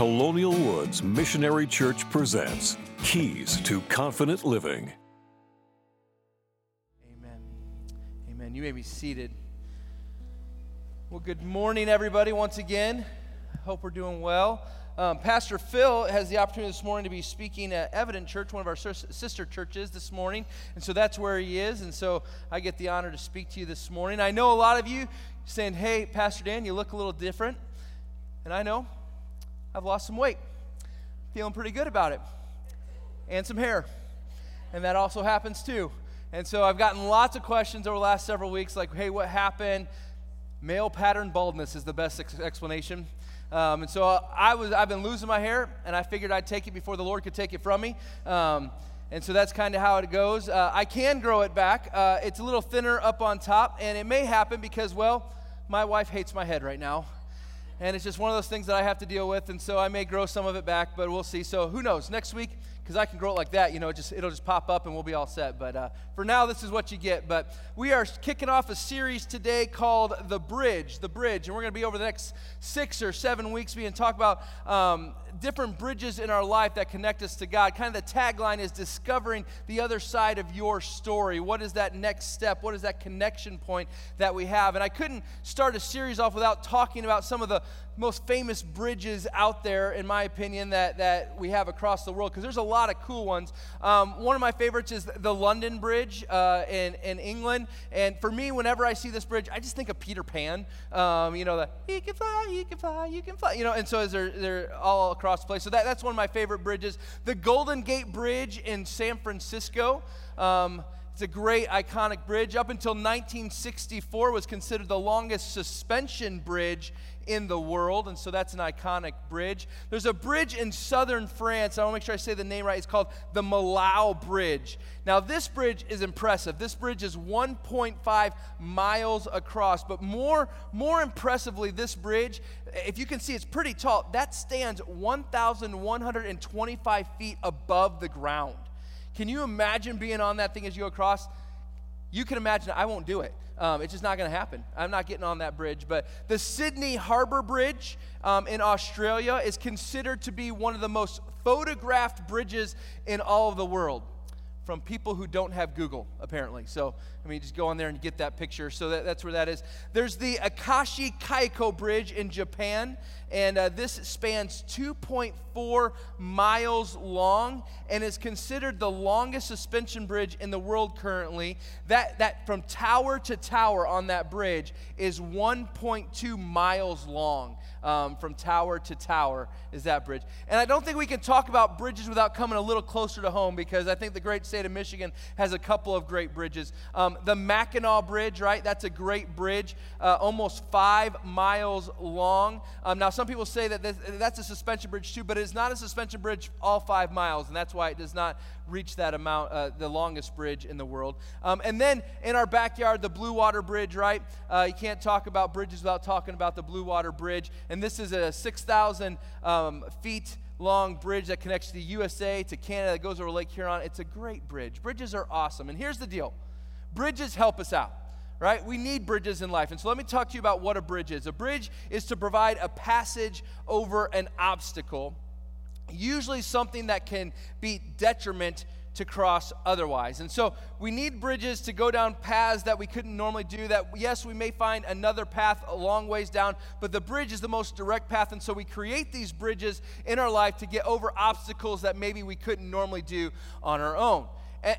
Colonial Woods Missionary Church presents Keys to Confident Living. Amen. Amen. You may be seated. Well, good morning, everybody, once again. Hope we're doing well. Pastor Phil has the opportunity this morning to be speaking at Evident Church, one of our sister churches this morning, and so that's where he is, and so I get the honor to speak to you this morning. I know a lot of you saying, hey, Pastor Dan, you look a little different, and I know I've lost some weight, feeling pretty good about it, and some hair, and that also happens too, and so I've gotten lots of questions over the last several weeks like, hey, what happened? Male pattern baldness is the best explanation. And so I've been losing my hair, and I figured I'd take it before the Lord could take it from me. And so that's kind of how it goes. I can grow it back. It's a little thinner up on top, and it may happen because, well, my wife hates my head right now. And it's just one of those things that I have to deal with, and so I may grow some of it back, but we'll see. So who knows? Next week, because I can grow it like that, you know, it'll just pop up and we'll be all set. But for now, this is what you get. But we are kicking off a series today called The Bridge. And we're going to be over the next 6 or 7 weeks being talk about different bridges in our life that connect us to God. Kind of the tagline is discovering the other side of your story. What is that next step? What is that connection point that we have? And I couldn't start a series off without talking about some of the most famous bridges out there, in my opinion, that we have across the world, because there's a lot of cool ones. One of my favorites is the London Bridge in England, and for me, whenever I see this bridge, I just think of Peter Pan, you know, you can fly, you know, and so they're all across the place, so that's one of my favorite bridges. The Golden Gate Bridge in San Francisco, it's a great iconic bridge. Up until 1964 was considered the longest suspension bridge in the world, and so that's an iconic bridge. There's a bridge in southern France, I want to make sure I say the name right, it's called the Malau Bridge. Now this bridge is impressive. This bridge is 1.5 miles across, but more impressively, this bridge, if you can see, it's pretty tall. That stands 1,125 feet above the ground. Can you imagine being on that thing as you go across? You can imagine, I won't do it. It's just not going to happen. I'm not getting on that bridge. But the Sydney Harbour Bridge in Australia is considered to be one of the most photographed bridges in all of the world, from people who don't have Google, apparently. So, I mean, just go on there and get that picture. So that's where that is. There's the Akashi Kaikyo Bridge in Japan, and this spans 2.4 miles long and is considered the longest suspension bridge in the world currently. That from tower to tower on that bridge is 1.2 miles long. From tower to tower is that bridge. And I don't think we can talk about bridges without coming a little closer to home, because I think the great state of Michigan has a couple of great bridges. The Mackinac Bridge, right? That's a great bridge, almost 5 miles long. Now, some people say that that's a suspension bridge too, but it's not a suspension bridge all 5 miles, and that's why it does not reach that amount, the longest bridge in the world. And then in our backyard, the Blue Water Bridge, right? You can't talk about bridges without talking about the Blue Water Bridge. And this is a 6,000 feet long bridge that connects to the USA, to Canada, that goes over Lake Huron. It's a great bridge. Bridges are awesome. And here's the deal. Bridges help us out, right? We need bridges in life. And so let me talk to you about what a bridge is. A bridge is to provide a passage over an obstacle, usually something that can be detriment to cross otherwise. And so we need bridges to go down paths that we couldn't normally do, that, yes, we may find another path a long ways down, but the bridge is the most direct path. And so we create these bridges in our life to get over obstacles that maybe we couldn't normally do on our own.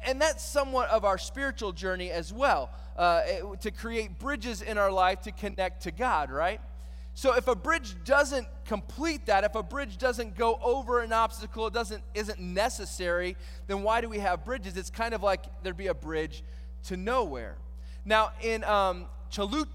And that's somewhat of our spiritual journey as well, to create bridges in our life to connect to God, right? So if a bridge doesn't complete that, if a bridge doesn't go over an obstacle, it isn't necessary, then why do we have bridges? It's kind of like there'd be a bridge to nowhere. Now, in Choluteca,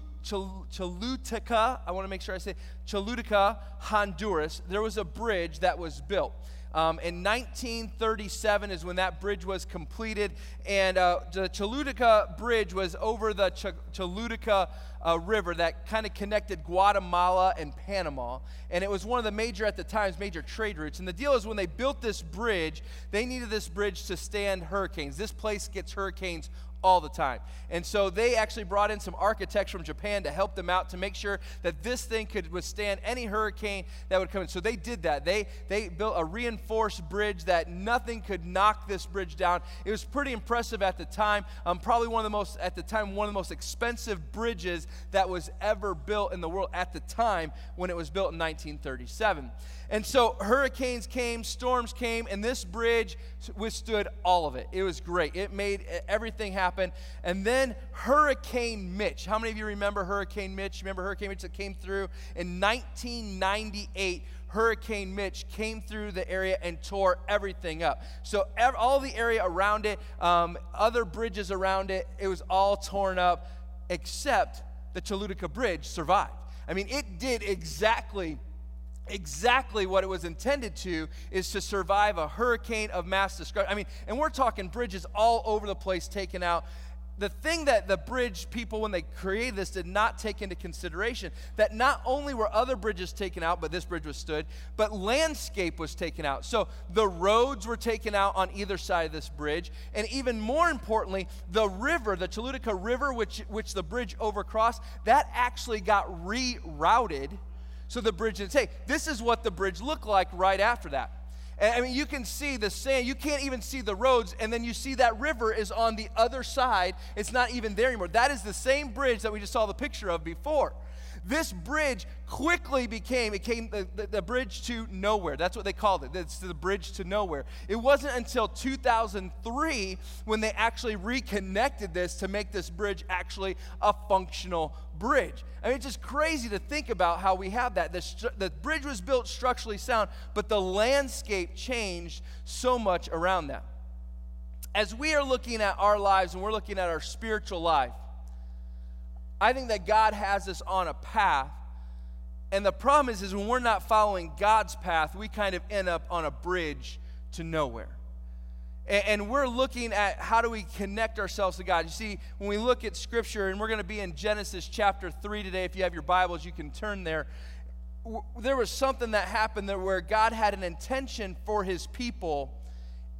I want to make sure I say Choluteca, Honduras, there was a bridge that was built. In 1937 is when that bridge was completed, and the Choluteca Bridge was over the Choluteca River that kind of connected Guatemala and Panama, and it was one of the major trade routes. And the deal is, when they built this bridge, they needed this bridge to stand hurricanes. This place gets hurricanes all the time. And so they actually brought in some architects from Japan to help them out to make sure that this thing could withstand any hurricane that would come in. So they did that. They built a reinforced bridge that nothing could knock this bridge down. It was pretty impressive at the time. Probably one of the most, at the time, one of the most expensive bridges that was ever built in the world at the time when it was built in 1937. And so hurricanes came, storms came, and this bridge withstood all of it. It was great. It made everything happen. And then Hurricane Mitch. How many of you remember Hurricane Mitch? Remember Hurricane Mitch that came through in 1998? Hurricane Mitch came through the area and tore everything up. So all the area around it, other bridges around it, it was all torn up, except the Choluteca Bridge survived. I mean, it did exactly what it was intended to, is to survive a hurricane of mass destruction. I mean, and we're talking bridges all over the place taken out. The thing that the bridge people, when they created this, did not take into consideration, that not only were other bridges taken out, but this bridge was stood, but landscape was taken out. So the roads were taken out on either side of this bridge, and even more importantly, the river, the Choluteca River, which the bridge overcrossed, that actually got rerouted, so the bridge didn't take. This is what the bridge looked like right after that. I mean, you can see the sand. You can't even see the roads, and then you see that river is on the other side. It's not even there anymore. That is the same bridge that we just saw the picture of before. This bridge quickly became the bridge to nowhere. That's what they called it. It's the bridge to nowhere. It wasn't until 2003 when they actually reconnected this to make this bridge actually a functional bridge. I mean, it's just crazy to think about how we have that. The bridge was built structurally sound, but the landscape changed so much around that. As we are looking at our lives and we're looking at our spiritual life, I think that God has us on a path, and the problem is when we're not following God's path, we kind of end up on a bridge to nowhere. And we're looking at how do we connect ourselves to God. You see, when we look at Scripture, and we're going to be in Genesis chapter 3 today. If you have your Bibles, you can turn there. There was something that happened there where God had an intention for His people,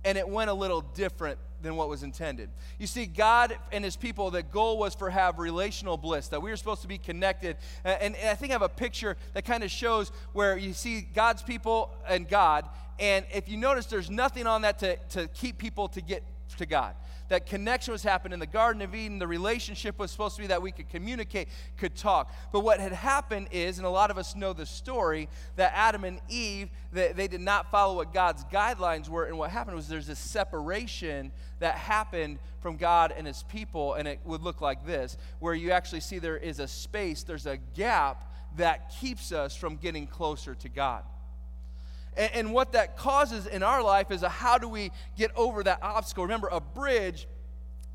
and it went a little different than what was intended. You see, God and His people, the goal was for have relational bliss, that we were supposed to be connected. And I think I have a picture that kind of shows where you see God's people and God, and if you notice, there's nothing on that to keep people to get to God. That connection was happening in the Garden of Eden. The relationship was supposed to be that we could communicate, could talk. But what had happened is, and a lot of us know the story, that Adam and Eve, they did not follow what God's guidelines were. And what happened was there's this separation that happened from God and His people. And it would look like this, where you actually see there is a space, there's a gap that keeps us from getting closer to God. And what that causes in our life is how do we get over that obstacle? Remember, a bridge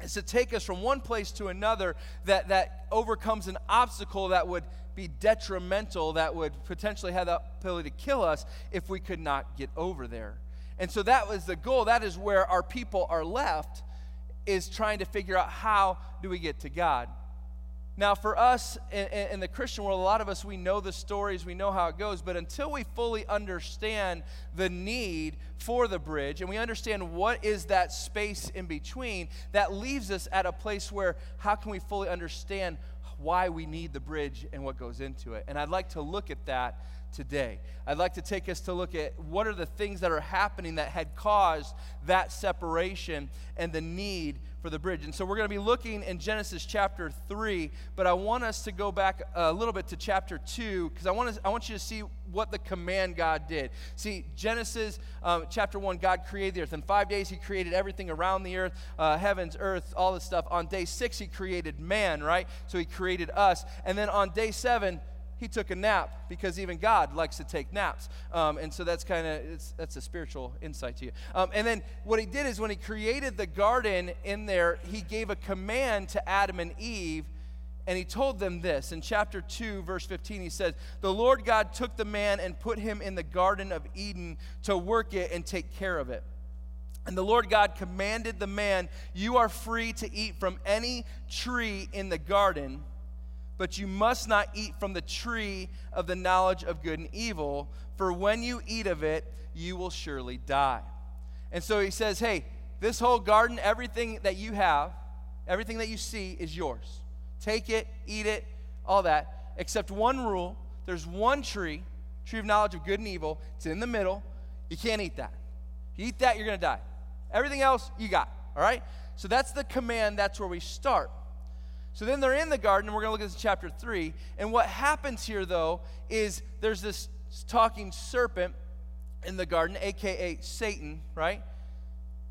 is to take us from one place to another that overcomes an obstacle that would be detrimental, that would potentially have the ability to kill us if we could not get over there. And so that was the goal. That is where our people are left, is trying to figure out how do we get to God. Now, for us in the Christian world, a lot of us, we know the stories, we know how it goes, but until we fully understand the need for the bridge and we understand what is that space in between, that leaves us at a place where how can we fully understand why we need the bridge and what goes into it. And I'd like to look at that today. I'd like to take us to look at what are the things that are happening that had caused that separation and the need for the bridge. And so we're going to be looking in Genesis chapter 3, but I want us to go back a little bit to chapter 2 because I want you to see what the command God did. See, Genesis chapter 1, God created the earth. In 5 days, He created everything around the earth, heavens, earth, all this stuff. On day 6, He created man, right? So He created us. And then on day 7, He took a nap because even God likes to take naps. And so that's that's a spiritual insight to you. And then what He did is when He created the garden in there, He gave a command to Adam and Eve, and He told them this. In chapter 2, verse 15, He says, "The Lord God took the man and put him in the Garden of Eden to work it and take care of it. And the Lord God commanded the man, 'You are free to eat from any tree in the garden, but you must not eat from the tree of the knowledge of good and evil, for when you eat of it, you will surely die.'" And so He says, hey, this whole garden, everything that you have, Everything that you see is yours. Take it, eat it, all that. Except one rule. There's one tree of knowledge of good and evil. It's in the middle. You can't eat that. If you eat that, you're going to die. Everything else, you got, all right? So that's the command. That's where we start. So then they're in the garden, and we're going to look at this in chapter 3. And what happens here, though, is there's this talking serpent in the garden, a.k.a. Satan, right?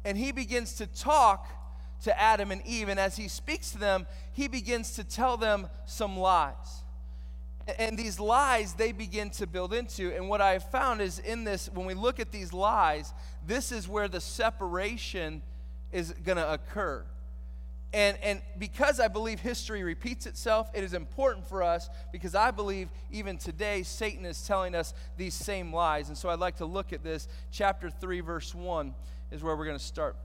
And he begins to talk to Adam and Eve. And as he speaks to them, he begins to tell them some lies. And these lies they begin to build into. And what I have found is in this, when we look at these lies, this is where the separation is going to occur. And because I believe history repeats itself, it is important for us because I believe even today Satan is telling us these same lies. And so I'd like to look at this. Chapter 3, verse 1 is where we're going to start.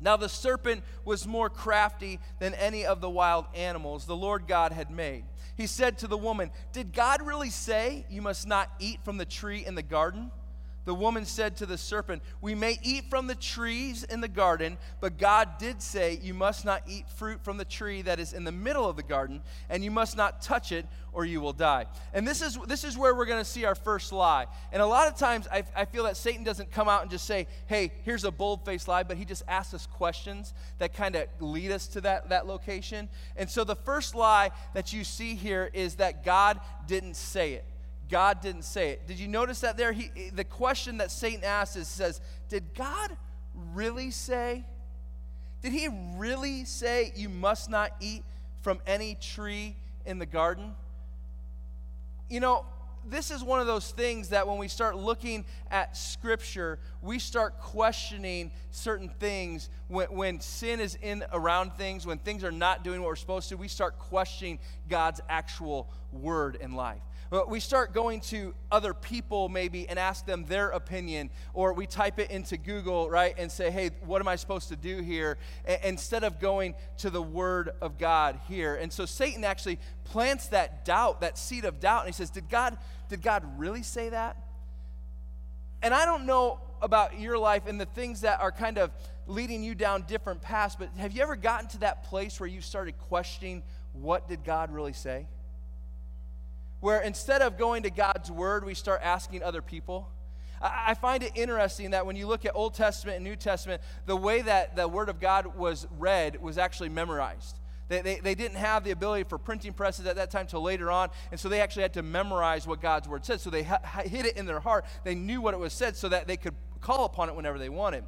Now the serpent was more crafty than any of the wild animals the Lord God had made. He said to the woman, "Did God really say you must not eat from the tree in the garden?" The woman said to the serpent, "We may eat from the trees in the garden, but God did say you must not eat fruit from the tree that is in the middle of the garden, and you must not touch it or you will die." And this is where we're going to see our first lie. And a lot of times I feel that Satan doesn't come out and just say, "Hey, here's a bold-faced lie," but he just asks us questions that kind of lead us to that location. And so the first lie that you see here is that God didn't say it. God didn't say it. Did you notice that there? The question that Satan asks says, "Did God really say? Did he really say you must not eat from any tree in the garden?" You know, this is one of those things that when we start looking at Scripture, we start questioning certain things. When sin is in around things, when things are not doing what we're supposed to, we start questioning God's actual word in life. We start going to other people maybe and ask them their opinion, or we type it into Google, right, and say, "Hey, what am I supposed to do here?" Instead of going to the Word of God here. And so Satan actually plants that doubt, that seed of doubt, and he says, "Did God really say that?" And I don't know about your life and the things that are kind of leading you down different paths, but have you ever gotten to that place where you started questioning, what did God really say? Where instead of going to God's word, we start asking other people. I find it interesting that when you look at Old Testament and New Testament, the way that the word of God was read was actually memorized. They didn't have the ability for printing presses at that time till later on, and so they actually had to memorize what God's word said. So they hid it in their heart. They knew what it was said so that they could call upon it whenever they wanted.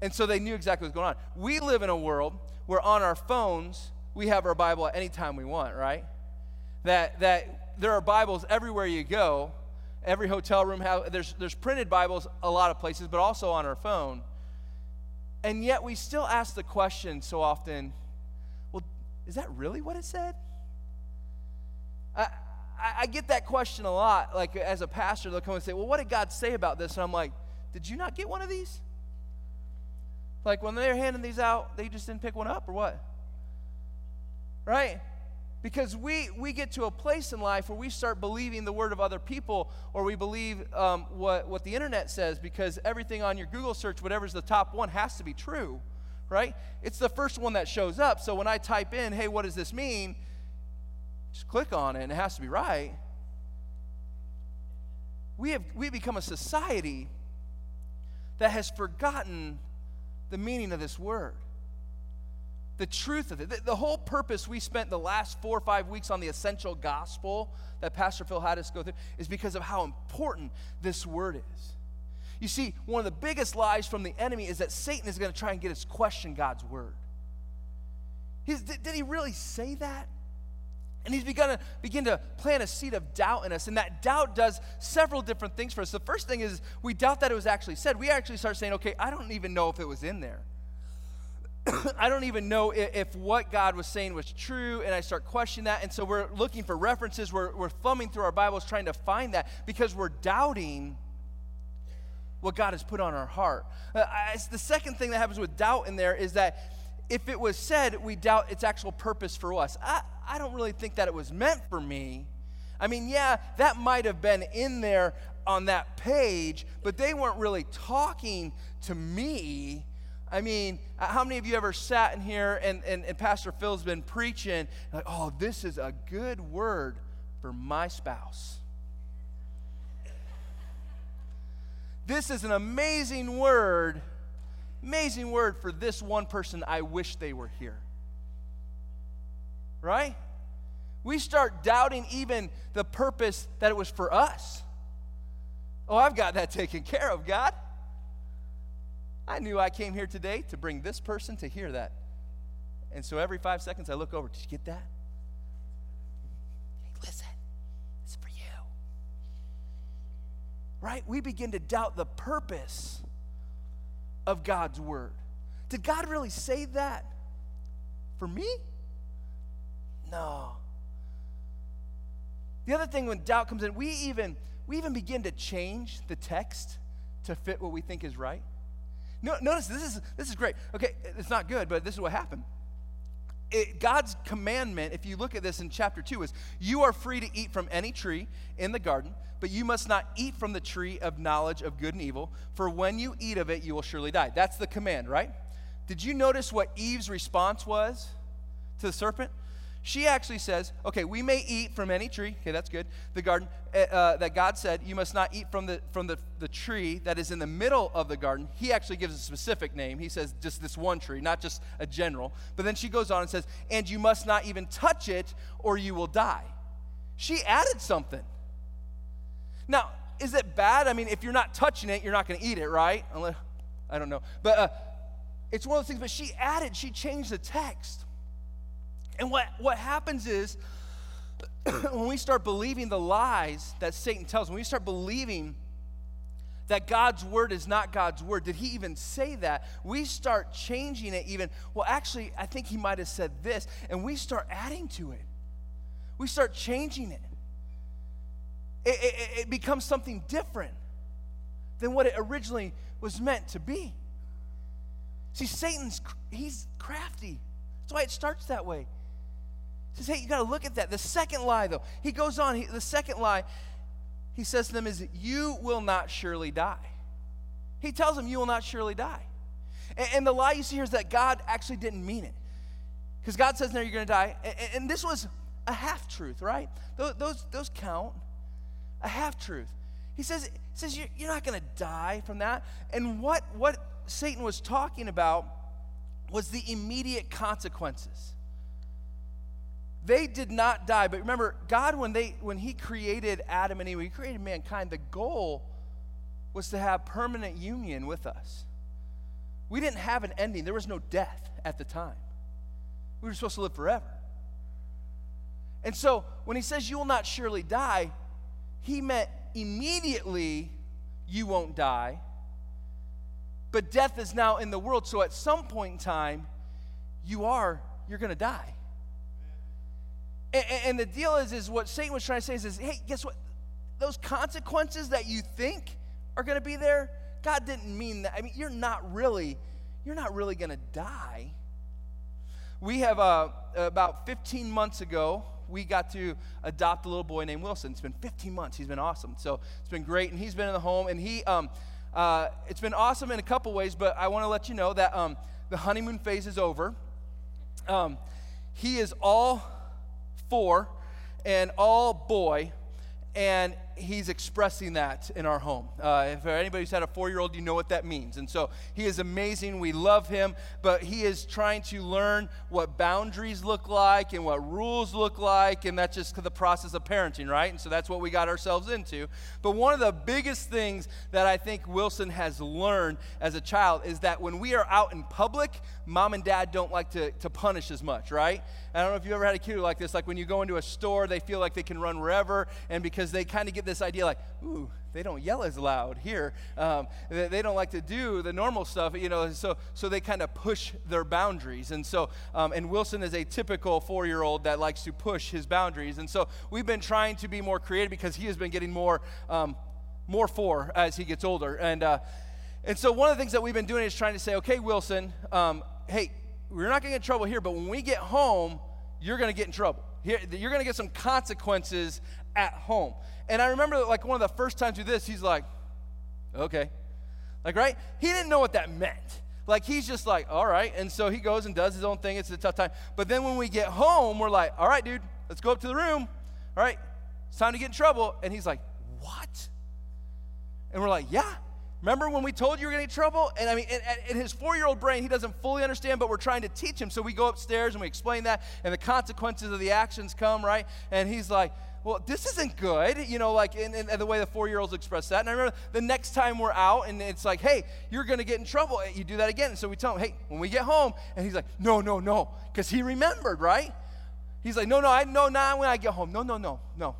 And so they knew exactly what was going on. We live in a world where on our phones, we have our Bible at any time we want, right? That there are Bibles everywhere you go. Every hotel room has, there's printed Bibles a lot of places, but also on our phone. And yet we still ask the question so often, well, is that really what it said? I get that question a lot. Like as a pastor, they'll come and say, "Well, what did God say about this?" And I'm like, "Did you not get one of these? Like when they're handing these out, they just didn't pick one up or what?" Right? Because we get to a place in life where we start believing the word of other people, or we believe what the internet says, because everything on your Google search, whatever's the top one, has to be true, right? It's the first one that shows up. So when I type in, "Hey, what does this mean?" just click on it, and it has to be right. We become a society that has forgotten the meaning of this word. The truth of it. The whole purpose we spent the last 4 or 5 weeks on the essential gospel that Pastor Phil had us go through is because of how important this word is. You see, one of the biggest lies from the enemy is that Satan is going to try and get us to question God's word. Did he really say that? And he's begin to plant a seed of doubt in us. And that doubt does several different things for us. The first thing is we doubt that it was actually said. We actually start saying, "Okay, I don't even know if it was in there. I don't even know if what God was saying was true," and I start questioning that. And so we're looking for references. We're thumbing through our Bibles trying to find that because we're doubting what God has put on our heart. It's the second thing that happens with doubt in there is that if it was said, we doubt its actual purpose for us. I don't really think that it was meant for me. I mean, yeah, that might have been in there on that page, but they weren't really talking to me. I mean, how many of you ever sat in here and Pastor Phil's been preaching, like, oh, this is a good word for my spouse. This is an amazing word for this one person. I wish they were here. Right? We start doubting even the purpose that it was for us. Oh, I've got that taken care of, God. I knew I came here today to bring this person to hear that. And so every 5 seconds I look over. Did you get that? Hey, listen. It's for you. Right? We begin to doubt the purpose of God's word. Did God really say that for me? No. The other thing when doubt comes in, we even begin to change the text to fit what we think is right. No, notice this is great. Okay, it's not good, but this is what happened. God's commandment, if you look at this in chapter 2, is you are free to eat from any tree in the garden, but you must not eat from the tree of knowledge of good and evil, for when you eat of it, you will surely die. That's the command, right? Did you notice what Eve's response was to the serpent? She actually says, okay, we may eat from any tree. Okay, that's good. The garden that God said, you must not eat from the tree that is in the middle of the garden. He actually gives a specific name. He says just this one tree, not just a general. But then she goes on and says, and you must not even touch it or you will die. She added something. Now, is it bad? I mean, if you're not touching it, you're not going to eat it, right? Unless, I don't know. But it's one of those things. But she added, she changed the text. And what happens is when we start believing the lies that Satan tells, when we start believing that God's word is not God's word, did he even say that? We start changing it even. Well, actually, I think he might have said this. And we start adding to it. We start changing it. It becomes something different than what it originally was meant to be. See, he's crafty. That's why it starts that way. He says, hey, you got to look at that. The second lie, though, he goes on. The second lie, he says to them is, you will not surely die. He tells them, you will not surely die. And the lie you see here is that God actually didn't mean it. Because God says, no, you're going to die. And this was a half-truth, right? Those count. A half-truth. He says you're not going to die from that. And what Satan was talking about was the immediate consequences. They did not die. But remember, God, when he created Adam and Eve, when he created mankind, the goal was to have permanent union with us. We didn't have an ending. There was no death at the time. We were supposed to live forever. And so when he says you will not surely die, he meant immediately you won't die. But death is now in the world, so at some point in time, you're going to die. And the deal is what Satan was trying to say is, hey, guess what? Those consequences that you think are going to be there, God didn't mean that. I mean, you're not really going to die. We have, about 15 months ago, we got to adopt a little boy named Wilson. It's been 15 months. He's been awesome. So it's been great, and he's been in the home, and he... it's been awesome in a couple ways, but I want to let you know that the honeymoon phase is over. He is all 4 and all boy, and he's expressing that in our home. If anybody's had a 4-year-old, you know what that means. And so he is amazing. We love him, but he is trying to learn what boundaries look like and what rules look like, and that's just the process of parenting, right? And so that's what we got ourselves into. But one of the biggest things that I think Wilson has learned as a child is that when we are out in public, mom and dad don't like to punish as much, right? I don't know if you ever had a kid like this. Like when you go into a store, they feel like they can run wherever, and because they kind of get this idea like, ooh, they don't yell as loud here. They don't like to do the normal stuff, you know, so they kind of push their boundaries. And so, and Wilson is a typical 4-year-old that likes to push his boundaries. And so we've been trying to be more creative because he has been getting more 4 as he gets older. And so one of the things that we've been doing is trying to say, okay, Wilson, hey, we're not going to get in trouble here, but when we get home, you're going to get in trouble. You're going to get some consequences at home. And I remember like one of the first times we did this, he's like, okay. Like, right? He didn't know what that meant. Like, he's just like, all right. And so he goes and does his own thing. It's a tough time. But then when we get home, we're like, all right, dude, let's go up to the room. All right, it's time to get in trouble. And he's like, what? And we're like, yeah. Remember when we told you were going to get in trouble? And I mean, in his 4-year-old brain, he doesn't fully understand, but we're trying to teach him. So we go upstairs and we explain that, and the consequences of the actions come, right? And he's like, well, this isn't good, you know, like in the way the 4-year-olds express that. And I remember the next time we're out, and it's like, hey, you're going to get in trouble. You do that again. And so we tell him, hey, when we get home, and he's like, no, because he remembered, right? He's like, not when I get home. No.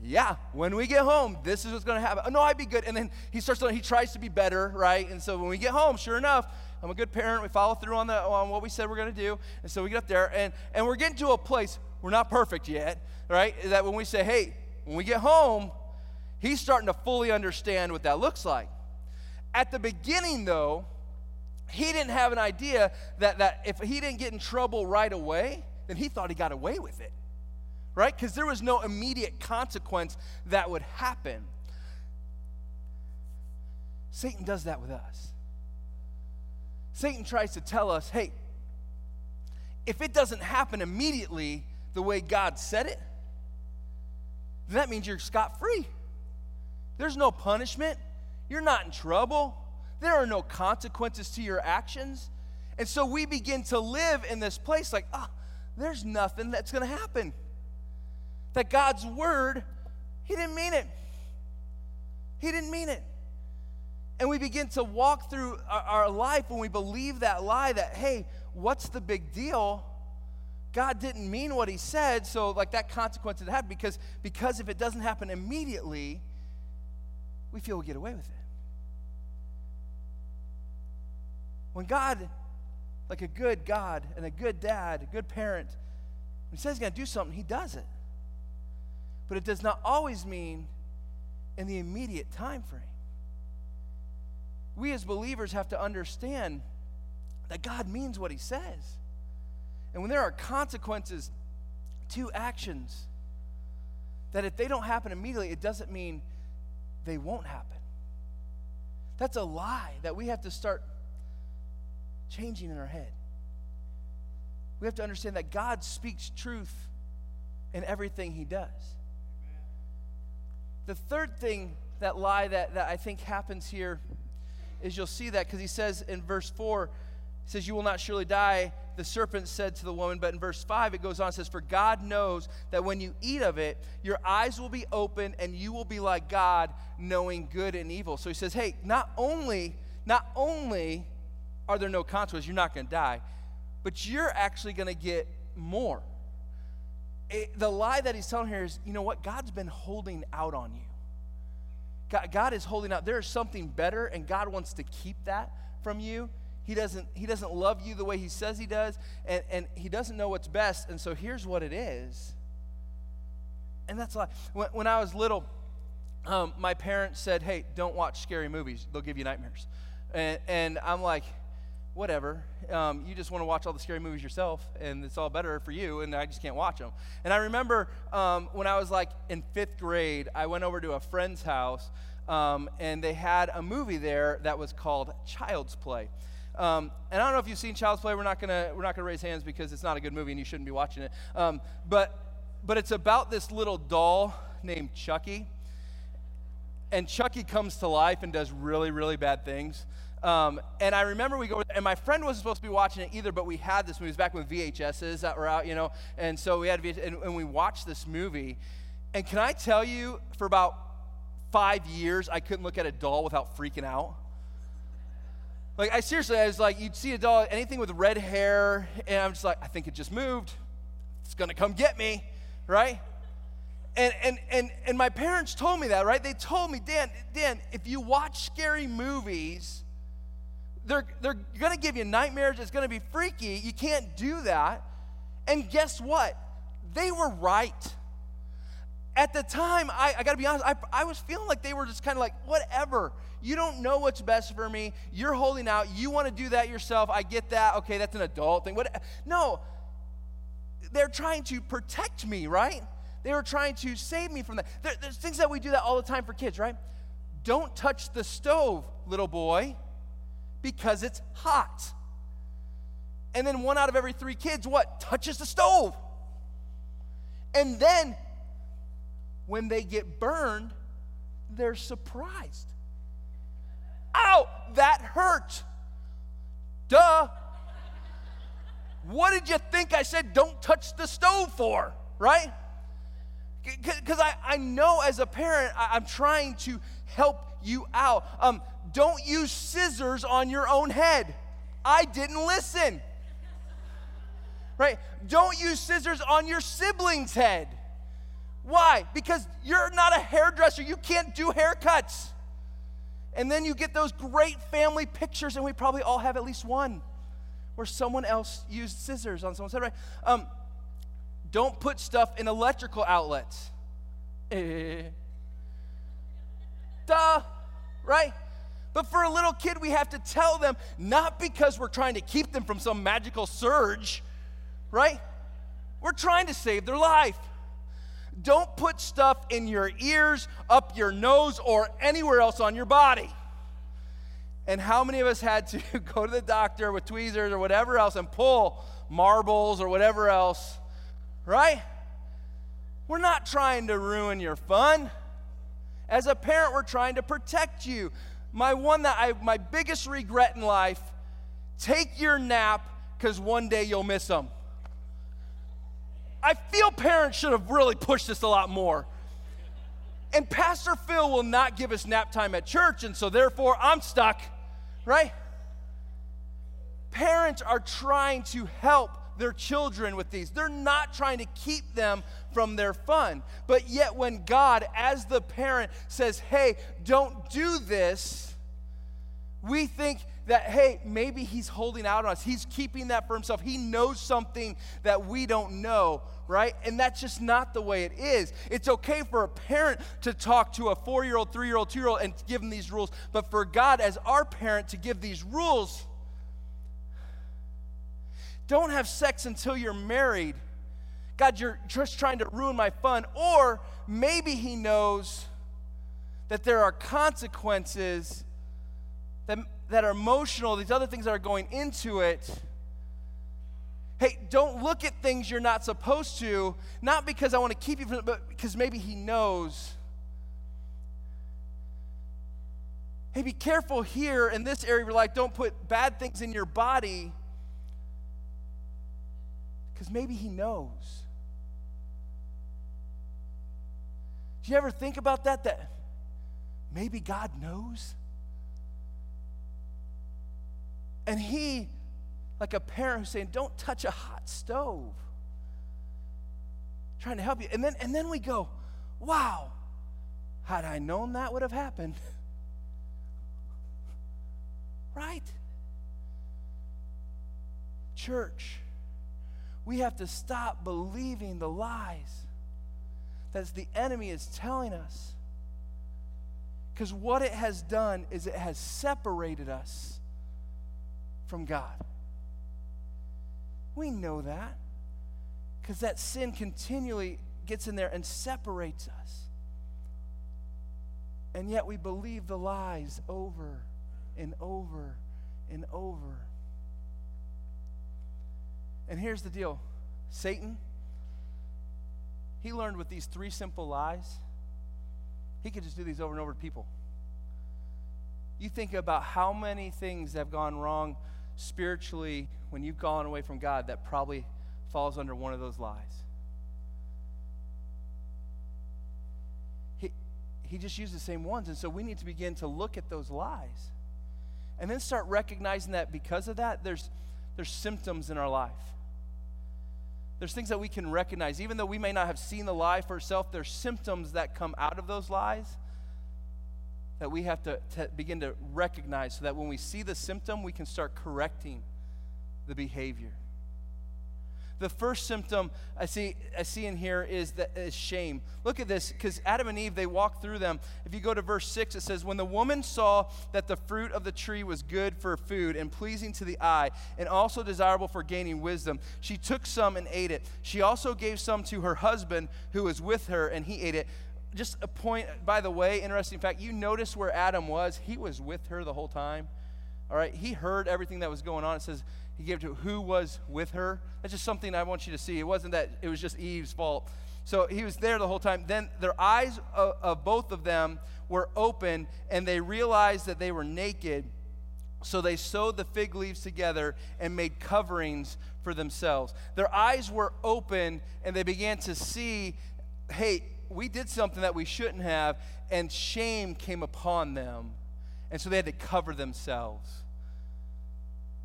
Yeah, when we get home, this is what's going to happen. Oh, no, I'd be good. And then he tries to be better, right? And so when we get home, sure enough, I'm a good parent. We follow through on what we said we're going to do. And so we get up there, and we're getting to a place, we're not perfect yet, right? That when we say, hey, when we get home, he's starting to fully understand what that looks like. At the beginning, though, he didn't have an idea that if he didn't get in trouble right away, then he thought he got away with it. Right? Because there was no immediate consequence that would happen. Satan does that with us. Satan tries to tell us, hey, if it doesn't happen immediately the way God said it, then that means you're scot-free. There's no punishment. You're not in trouble. There are no consequences to your actions. And so we begin to live in this place like, there's nothing that's going to happen. That God's word, he didn't mean it. He didn't mean it. And we begin to walk through our life when we believe that lie that, hey, what's the big deal? God didn't mean what he said, so like that consequence didn't happen because if it doesn't happen immediately, we feel we get away with it. When God, like a good God and a good dad, a good parent, when he says he's going to do something, he does it. But it does not always mean in the immediate time frame. We as believers have to understand that God means what he says. And when there are consequences to actions, that if they don't happen immediately, it doesn't mean they won't happen. That's a lie that we have to start changing in our head. We have to understand that God speaks truth in everything he does. The third thing, that lie that I think happens here is you'll see that because he says in verse 4, he says, you will not surely die, the serpent said to the woman. But in verse 5, it goes on, it says, for God knows that when you eat of it, your eyes will be open and you will be like God, knowing good and evil. So he says, hey, not only are there no consequences, you're not going to die, but you're actually going to get more. The lie that he's telling here is, you know what? God's been holding out on you. God is holding out. There is something better, and God wants to keep that from you. He doesn't love you the way he says he does, and he doesn't know what's best, and so here's what it is. And that's a lie. When I was little, my parents said, hey, don't watch scary movies. They'll give you nightmares. And I'm like, whatever, you just want to watch all the scary movies yourself, and it's all better for you, and I just can't watch them. And I remember when I was like in 5th grade, I went over to a friend's house, and they had a movie there that was called Child's Play. And I don't know if you've seen Child's Play. We're not gonna raise hands because it's not a good movie and you shouldn't be watching it. But it's about this little doll named Chucky, and Chucky comes to life and does really, really bad things. And I remember we go, and my friend wasn't supposed to be watching it either, but we had this movie. It was back when VHSs that were out, you know, and so we had VHS, and we watched this movie. And can I tell you, for about 5 years, I couldn't look at a doll without freaking out. Like, I was like, you'd see a doll, anything with red hair, and I'm just like, I think it just moved. It's going to come get me, right? And my parents told me that, right? They told me, Dan, if you watch scary movies, they're going to give you nightmares. It's going to be freaky. You can't do that. And guess what? They were right. At the time, I got to be honest, I was feeling like they were just kind of like, whatever. You don't know what's best for me. You're holding out. You want to do that yourself. I get that. Okay, that's an adult thing. What? No, they're trying to protect me, right? They were trying to save me from that. There's things that we do that all the time for kids, right? Don't touch the stove, little boy. because it's hot. And then 1 out of every 3 kids, what? Touches the stove. And then when they get burned, they're surprised. Ow, that hurt. Duh. What did you think I said don't touch the stove for, right? Because I know as a parent, I'm trying to help you out. Don't use scissors on your own head. I didn't listen. Right? Don't use scissors on your sibling's head. Why? Because you're not a hairdresser. You can't do haircuts. And then you get those great family pictures, and we probably all have at least one where someone else used scissors on someone's head, right? Don't put stuff in electrical outlets. Duh, right? But for a little kid, we have to tell them, not because we're trying to keep them from some magical surge, right? We're trying to save their life. Don't put stuff in your ears, up your nose, or anywhere else on your body. And how many of us had to go to the doctor with tweezers or whatever else and pull marbles or whatever else, right? We're not trying to ruin your fun. As a parent, we're trying to protect you. My biggest regret in life, take your nap because one day you'll miss them. I feel parents should have really pushed this a lot more. And Pastor Phil will not give us nap time at church, and so therefore I'm stuck, right? Parents are trying to help their children with these. They're not trying to keep them from their fun. But yet when God, as the parent, says, hey, don't do this, we think that, hey, maybe he's holding out on us. He's keeping that for himself. He knows something that we don't know, right? And that's just not the way it is. It's okay for a parent to talk to a 4-year-old, 3-year-old, 2-year-old, and give them these rules. But for God, as our parent, to give these rules, don't have sex until you're married. God, you're just trying to ruin my fun. Or maybe he knows that there are consequences that are emotional, these other things that are going into it. Hey, don't look at things you're not supposed to, not because I want to keep you from it, but because maybe he knows. Hey, be careful here in this area of your life. Don't put bad things in your body because maybe he knows. Do you ever think about that maybe God knows? And he, like a parent who's saying, don't touch a hot stove, trying to help you. And then we go, wow, had I known that would have happened. Right? Church, we have to stop believing the lies that the enemy is telling us. Because what it has done is it has separated us from God. We know that because that sin continually gets in there and separates us. And yet we believe the lies over and over and over. And here's the deal. Satan, he learned with these 3 simple lies, he could just do these over and over to people. You think about how many things have gone wrong spiritually when you've gone away from God, that probably falls under one of those lies. He just used the same ones, and so we need to begin to look at those lies and then start recognizing that because of that, there's symptoms in our life. There's things that we can recognize. Even though we may not have seen the lie for itself, there's symptoms that come out of those lies that we have to begin to recognize so that when we see the symptom, we can start correcting the behavior. The first symptom I see in here is shame. Look at this, because Adam and Eve, they walked through them. If you go to verse 6, it says, when the woman saw that the fruit of the tree was good for food and pleasing to the eye and also desirable for gaining wisdom, she took some and ate it. She also gave some to her husband who was with her, and he ate it. Just a point, by the way, interesting fact, you notice where Adam was. He was with her the whole time. All right, he heard everything that was going on. It says he gave to who was with her. That's just something I want you to see. It wasn't that it was just Eve's fault. So he was there the whole time. Then their eyes of both of them were open, and they realized that they were naked. So they sewed the fig leaves together and made coverings for themselves. Their eyes were open, and they began to see, hey, we did something that we shouldn't have, and shame came upon them. And so they had to cover themselves.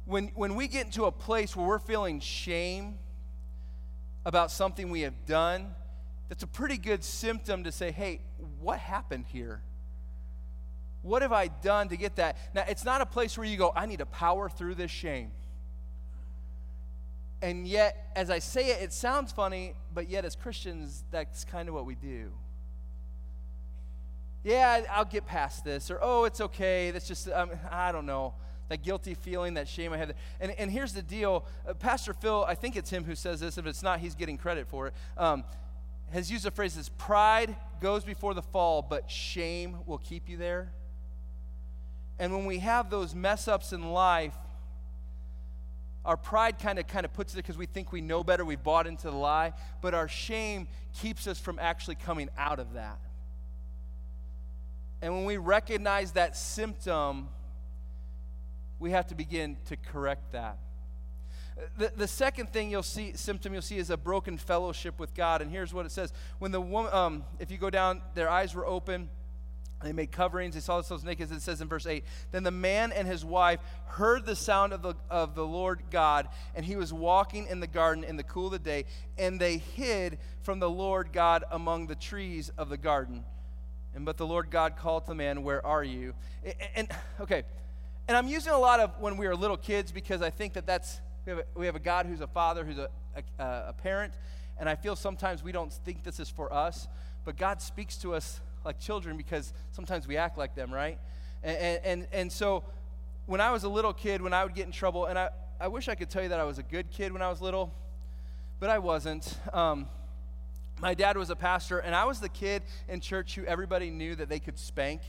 When we get into a place where we're feeling shame about something we have done, that's a pretty good symptom to say, hey, what happened here? What have I done to get that? Now, it's not a place where you go, I need to power through this shame. And yet, as I say it, it sounds funny, but yet as Christians, that's kind of what we do. Yeah, I'll get past this, or oh, it's okay, that's just, I don't know, that guilty feeling, that shame I had. And here's the deal, Pastor Phil, I think it's him who says this, if it's not, he's getting credit for it, has used the phrase, this pride goes before the fall, but shame will keep you there. And when we have those mess-ups in life, our pride kind of puts it because we think we know better, we bought into the lie, but our shame keeps us from actually coming out of that. And when we recognize that symptom, we have to begin to correct that. The second thing symptom you'll see is a broken fellowship with God. And here's what it says. When the woman, if you go down, their eyes were open. They made coverings. They saw themselves naked. It says in verse 8, then the man and his wife heard the sound of the Lord God, and he was walking in the garden in the cool of the day, and they hid from the Lord God among the trees of the garden. But the Lord God called to the man, where are you? And I'm using a lot of when we were little kids because I think that's, we have a God who's a father, who's a parent, and I feel sometimes we don't think this is for us, but God speaks to us like children because sometimes we act like them, right? And so when I was a little kid, when I would get in trouble, and I wish I could tell you that I was a good kid when I was little, but I wasn't. My dad was a pastor, and I was the kid in church who everybody knew that they could spank,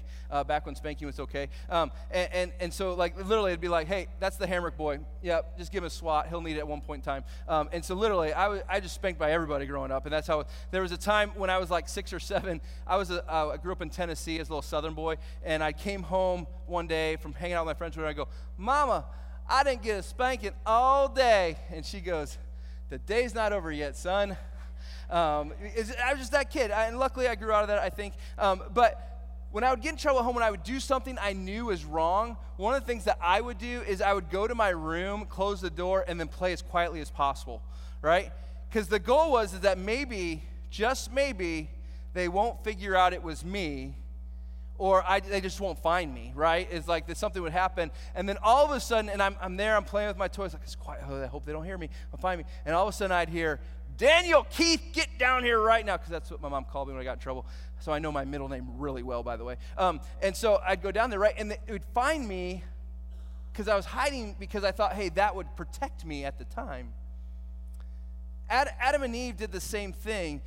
back when spanking was okay. And so, like, literally, it'd be like, hey, that's the Hamrick boy. Yep, just give him a swat. He'll need it at one point in time. And so, literally, I just spanked by everybody growing up, and that's how. There was a time when I was, like, 6 or 7. I grew up in Tennessee as a little southern boy, and I came home one day from hanging out with my friends, and I go, Mama, I didn't get a spanking all day. And she goes, the day's not over yet, son. I was just that kid, and luckily I grew out of that, I think. But when I would get in trouble at home, when I would do something I knew was wrong, one of the things that I would do is I would go to my room, close the door, and then play as quietly as possible, right? Because the goal was is that maybe, just maybe, they won't figure out it was me, or they just won't find me, right? It's like that something would happen, and then all of a sudden, and I'm there, I'm playing with my toys, like it's quiet. Oh, I hope they don't hear me, they'll find me, and all of a sudden I'd hear, Daniel Keith, get down here right now, because that's what my mom called me when I got in trouble. So I know my middle name really well, by the way. And so I'd go down there, right, and it would find me because I was hiding because I thought, hey, that would protect me at the time. Adam and Eve did the same thing.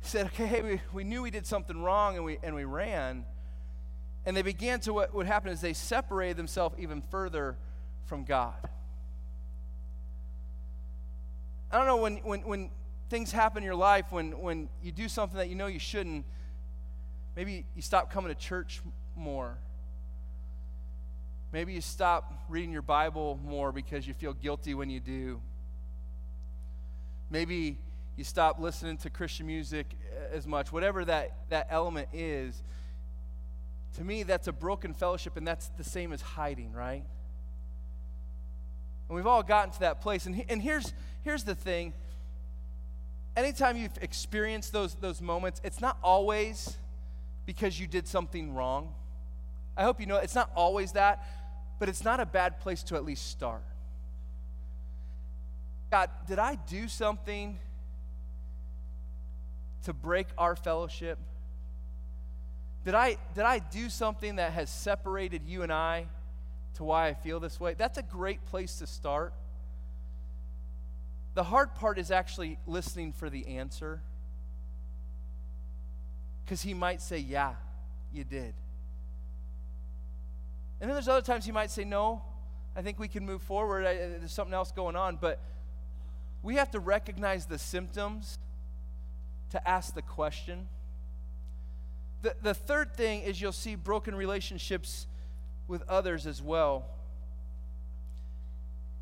Said, okay, hey, we knew we did something wrong, and we ran. And they began to what would happen is they separated themselves even further from God. I don't know, when things happen in your life, when you do something that you know you shouldn't, maybe you stop coming to church more. Maybe you stop reading your Bible more because you feel guilty when you do. Maybe you stop listening to Christian music as much. Whatever that element is, to me that's a broken fellowship, and that's the same as hiding, right? And we've all gotten to that place. And here's the thing. Anytime you've experienced those moments, it's not always because you did something wrong. I hope you know it's not always that, but it's not a bad place to at least start. God, did I do something to break our fellowship? Did I do something that has separated you and I? To why I feel this way? That's a great place to start. The hard part is actually listening for the answer, because he might say, yeah, you did. And then there's other times he might say, no, I think we can move forward. There's something else going on, but we have to recognize the symptoms to ask the question. The third thing is you'll see broken relationships with others as well.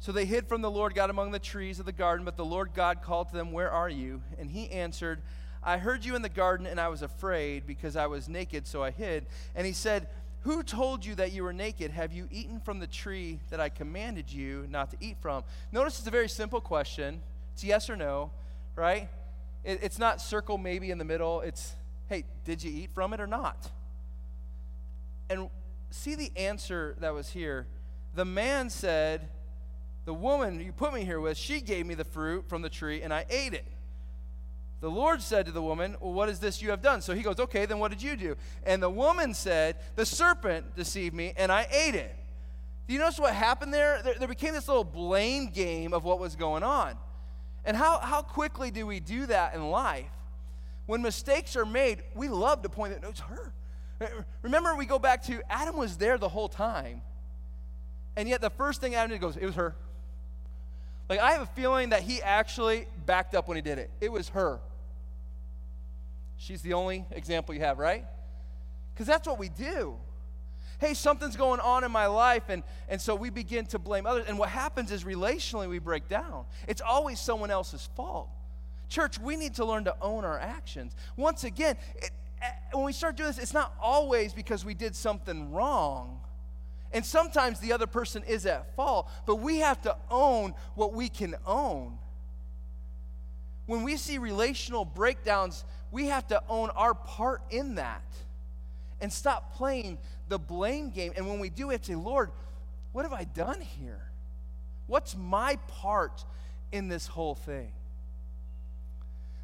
So they hid from the Lord God among the trees of the garden, but the Lord God called to them, "Where are you?" And he answered, "I heard you in the garden, and I was afraid because I was naked, so I hid." And he said, "Who told you that you were naked? Have you eaten from the tree that I commanded you not to eat from?" Notice it's a very simple question. It's yes or no, right? It's not circle maybe in the middle. It's, hey, did you eat from it or not? And see the answer that was here. The man said, "The woman you put me here with, she gave me the fruit from the tree, and I ate it." The Lord said to the woman, "Well, what is this you have done?" So he goes, "Okay, then what did you do?" And the woman said, "The serpent deceived me, and I ate it." Do you notice what happened there? There became this little blame game of what was going on. And how quickly do we do that in life? When mistakes are made, we love to point out, "No, it's her." Remember, we go back to Adam was there the whole time, and yet the first thing Adam did goes, "It was her." Like, I have a feeling that he actually backed up when he did it. It was her. She's the only example you have, right? Because that's what we do. Hey, something's going on in my life, and so we begin to blame others. And what happens is relationally we break down. It's always someone else's fault. Church, we need to learn to own our actions. Once again, when we start doing this, it's not always because we did something wrong. And sometimes the other person is at fault, but we have to own what we can own. When we see relational breakdowns, we have to own our part in that and stop playing the blame game. And when we do, we have to say, "Lord, what have I done here? What's my part in this whole thing?"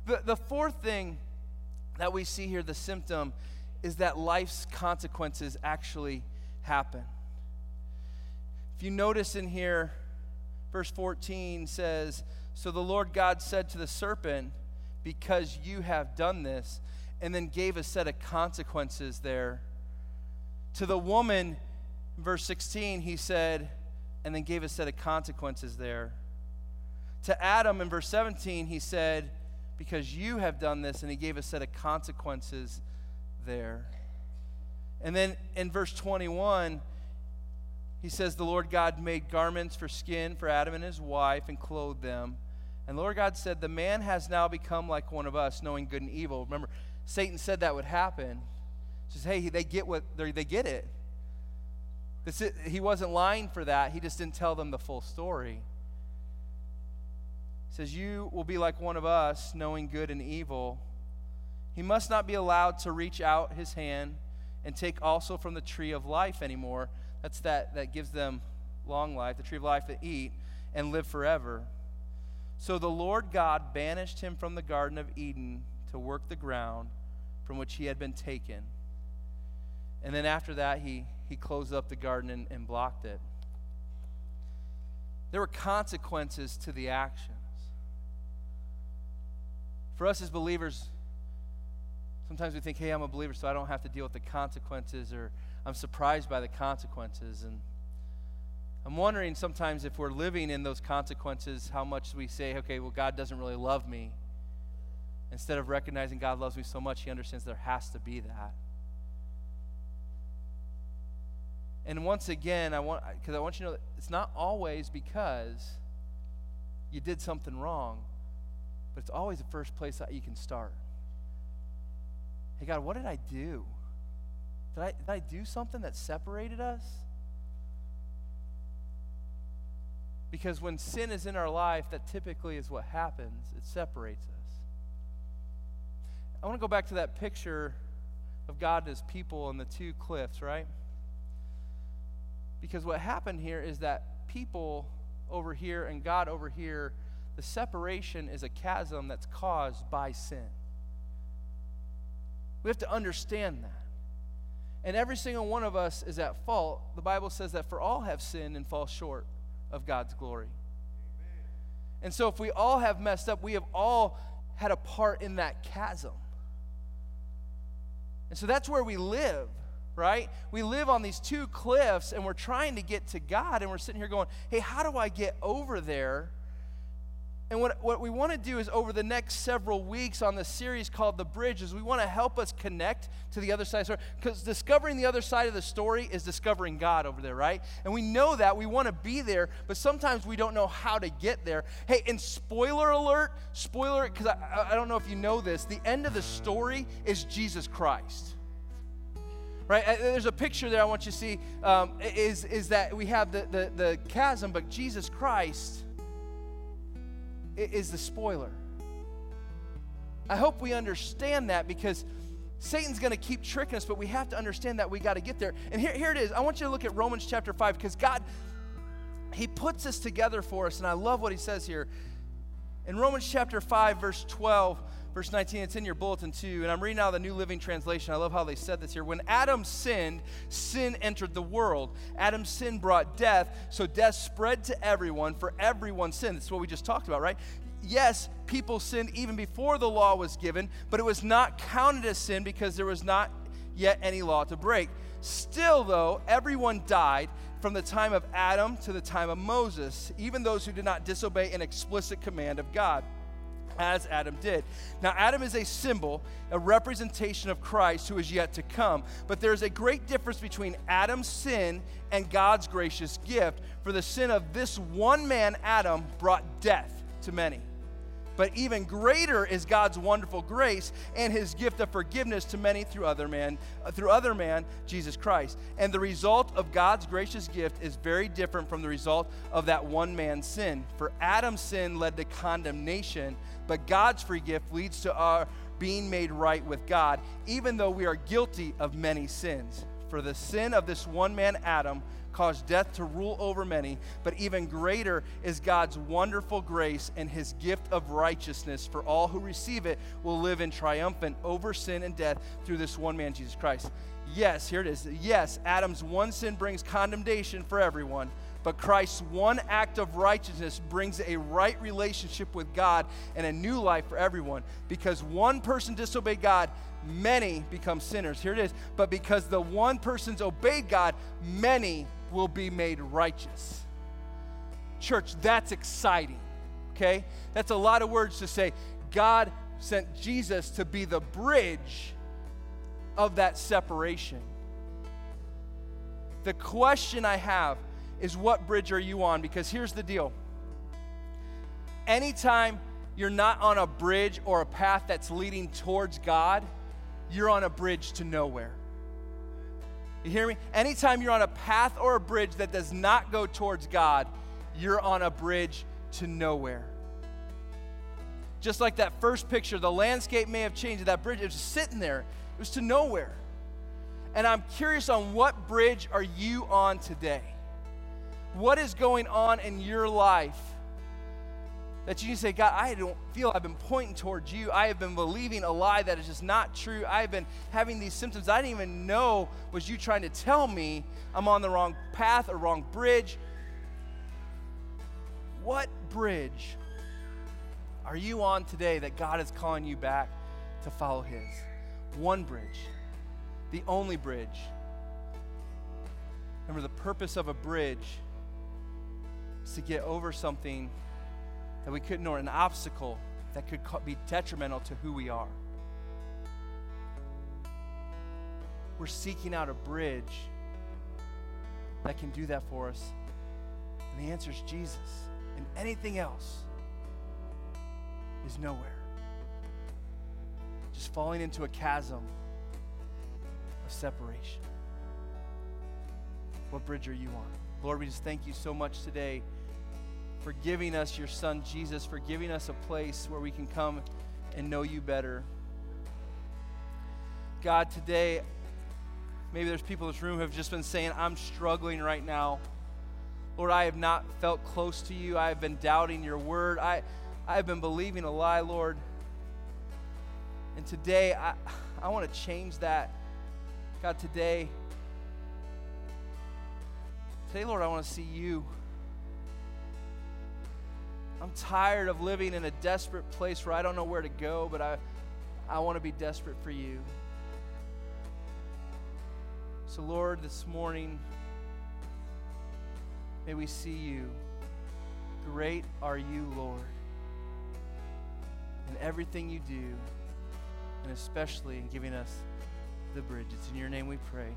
The fourth thing that we see here, the symptom, is that life's consequences actually happen. If you notice in here, verse 14 says, "So the Lord God said to the serpent, 'Because you have done this,'" and then gave a set of consequences there. To the woman, verse 16, he said, and then gave a set of consequences there. To Adam, in verse 17, he said, "Because you have done this," and he gave a set of consequences there. And then in verse 21, he says, "The Lord God made garments for skin for Adam and his wife and clothed them. And the Lord God said, 'The man has now become like one of us, knowing good and evil.'" Remember, Satan said that would happen. He says, hey, they get it. He wasn't lying for that. He just didn't tell them the full story. He says, "You will be like one of us, knowing good and evil. He must not be allowed to reach out his hand and take also from the tree of life anymore." That's that gives them long life, the tree of life to eat and live forever. "So the Lord God banished him from the Garden of Eden to work the ground from which he had been taken." And then after that, he closed up the garden and blocked it. There were consequences to the actions. For us as believers, sometimes we think, hey, I'm a believer, so I don't have to deal with the consequences, or I'm surprised by the consequences. And I'm wondering sometimes if we're living in those consequences, how much we say, okay, well, God doesn't really love me. Instead of recognizing God loves me so much, he understands there has to be that. And once again, I want you to know that it's not always because you did something wrong, but it's always the first place that you can start. Hey, God, what did I do? Did I do something that separated us? Because when sin is in our life, that typically is what happens. It separates us. I want to go back to that picture of God and his people and the two cliffs, right? Because what happened here is that people over here and God over here, the separation is a chasm that's caused by sin. We have to understand that. And every single one of us is at fault. The Bible says that for all have sinned and fall short of God's glory. Amen. And so if we all have messed up, we have all had a part in that chasm. And so that's where we live. right? We live on these two cliffs, and we're trying to get to God, and we're sitting here going, hey, how do I get over there? And what we want to do is over the next several weeks on this series called The Bridge is we want to help us connect to the other side of the story. Because discovering the other side of the story is discovering God over there, right? And we know that. We want to be there, but sometimes we don't know how to get there. Hey, and spoiler alert, because I don't know if you know this, the end of the story is Jesus Christ. Right? There's a picture there I want you to see is that we have the chasm, but Jesus Christ is the spoiler. I hope we understand that, because Satan's going to keep tricking us, but we have to understand that we got to get there. And here it is. I want you to look at Romans chapter 5, because God, he puts this together for us, and I love what he says here. In Romans chapter 5, verse 12, verse 19, it's in your bulletin too, and I'm reading out of the New Living Translation. I love how they said this here. When Adam sinned, sin entered the world. Adam's sin brought death, so death spread to everyone, for everyone sinned. That's what we just talked about, right? Yes, people sinned even before the law was given, but it was not counted as sin because there was not yet any law to break. Still, though, everyone died from the time of Adam to the time of Moses, even those who did not disobey an explicit command of God, as Adam did. Now, Adam is a symbol, a representation of Christ who is yet to come. But there is a great difference between Adam's sin and God's gracious gift. For the sin of this one man, Adam, brought death to many. But even greater is God's wonderful grace and his gift of forgiveness to many through other man, Jesus Christ. And the result of God's gracious gift is very different from the result of that one man's sin. For Adam's sin led to condemnation, but God's free gift leads to our being made right with God, even though we are guilty of many sins. For the sin of this one man, Adam, caused death to rule over many, but even greater is God's wonderful grace, and his gift of righteousness for all who receive it will live in triumphant over sin and death through this one man, Jesus Christ. Yes, here it is. Yes, Adam's one sin brings condemnation for everyone, but Christ's one act of righteousness brings a right relationship with God and a new life for everyone. Because one person disobeyed God, many become sinners. Here it is. But because the one person's obeyed God, many will be made righteous. Church, that's exciting, okay? That's a lot of words to say. God sent Jesus to be the bridge of that separation. The question I have is, what bridge are you on? Because here's the deal. Anytime you're not on a bridge or a path that's leading towards God, you're on a bridge to nowhere. You hear me? Anytime you're on a path or a bridge that does not go towards God, you're on a bridge to nowhere. Just like that first picture, the landscape may have changed. That bridge is just sitting there. It was to nowhere. And I'm curious, on what bridge are you on today? What is going on in your life that you can say, God, I don't feel I've been pointing towards you. I have been believing a lie that is just not true. I've been having these symptoms I didn't even know was you trying to tell me I'm on the wrong path or wrong bridge. What bridge are you on today that God is calling you back to follow his? One bridge, the only bridge. Remember, the purpose of a bridge is to get over something that we couldn't, or an obstacle that could be detrimental to who we are. We're seeking out a bridge that can do that for us. And the answer is Jesus. And anything else is nowhere. Just falling into a chasm of separation. What bridge are you on? Lord, we just thank you so much today for giving us your son, Jesus, for giving us a place where we can come and know you better. God, today, maybe there's people in this room who have just been saying, I'm struggling right now. Lord, I have not felt close to you. I have been doubting your word. I have been believing a lie, Lord. And today, I want to change that. God, today, Lord, I want to see you. I'm tired of living in a desperate place where I don't know where to go, but I want to be desperate for you. So Lord, this morning, may we see you. Great are you, Lord, in everything you do, and especially in giving us the bridge. It's in your name we pray.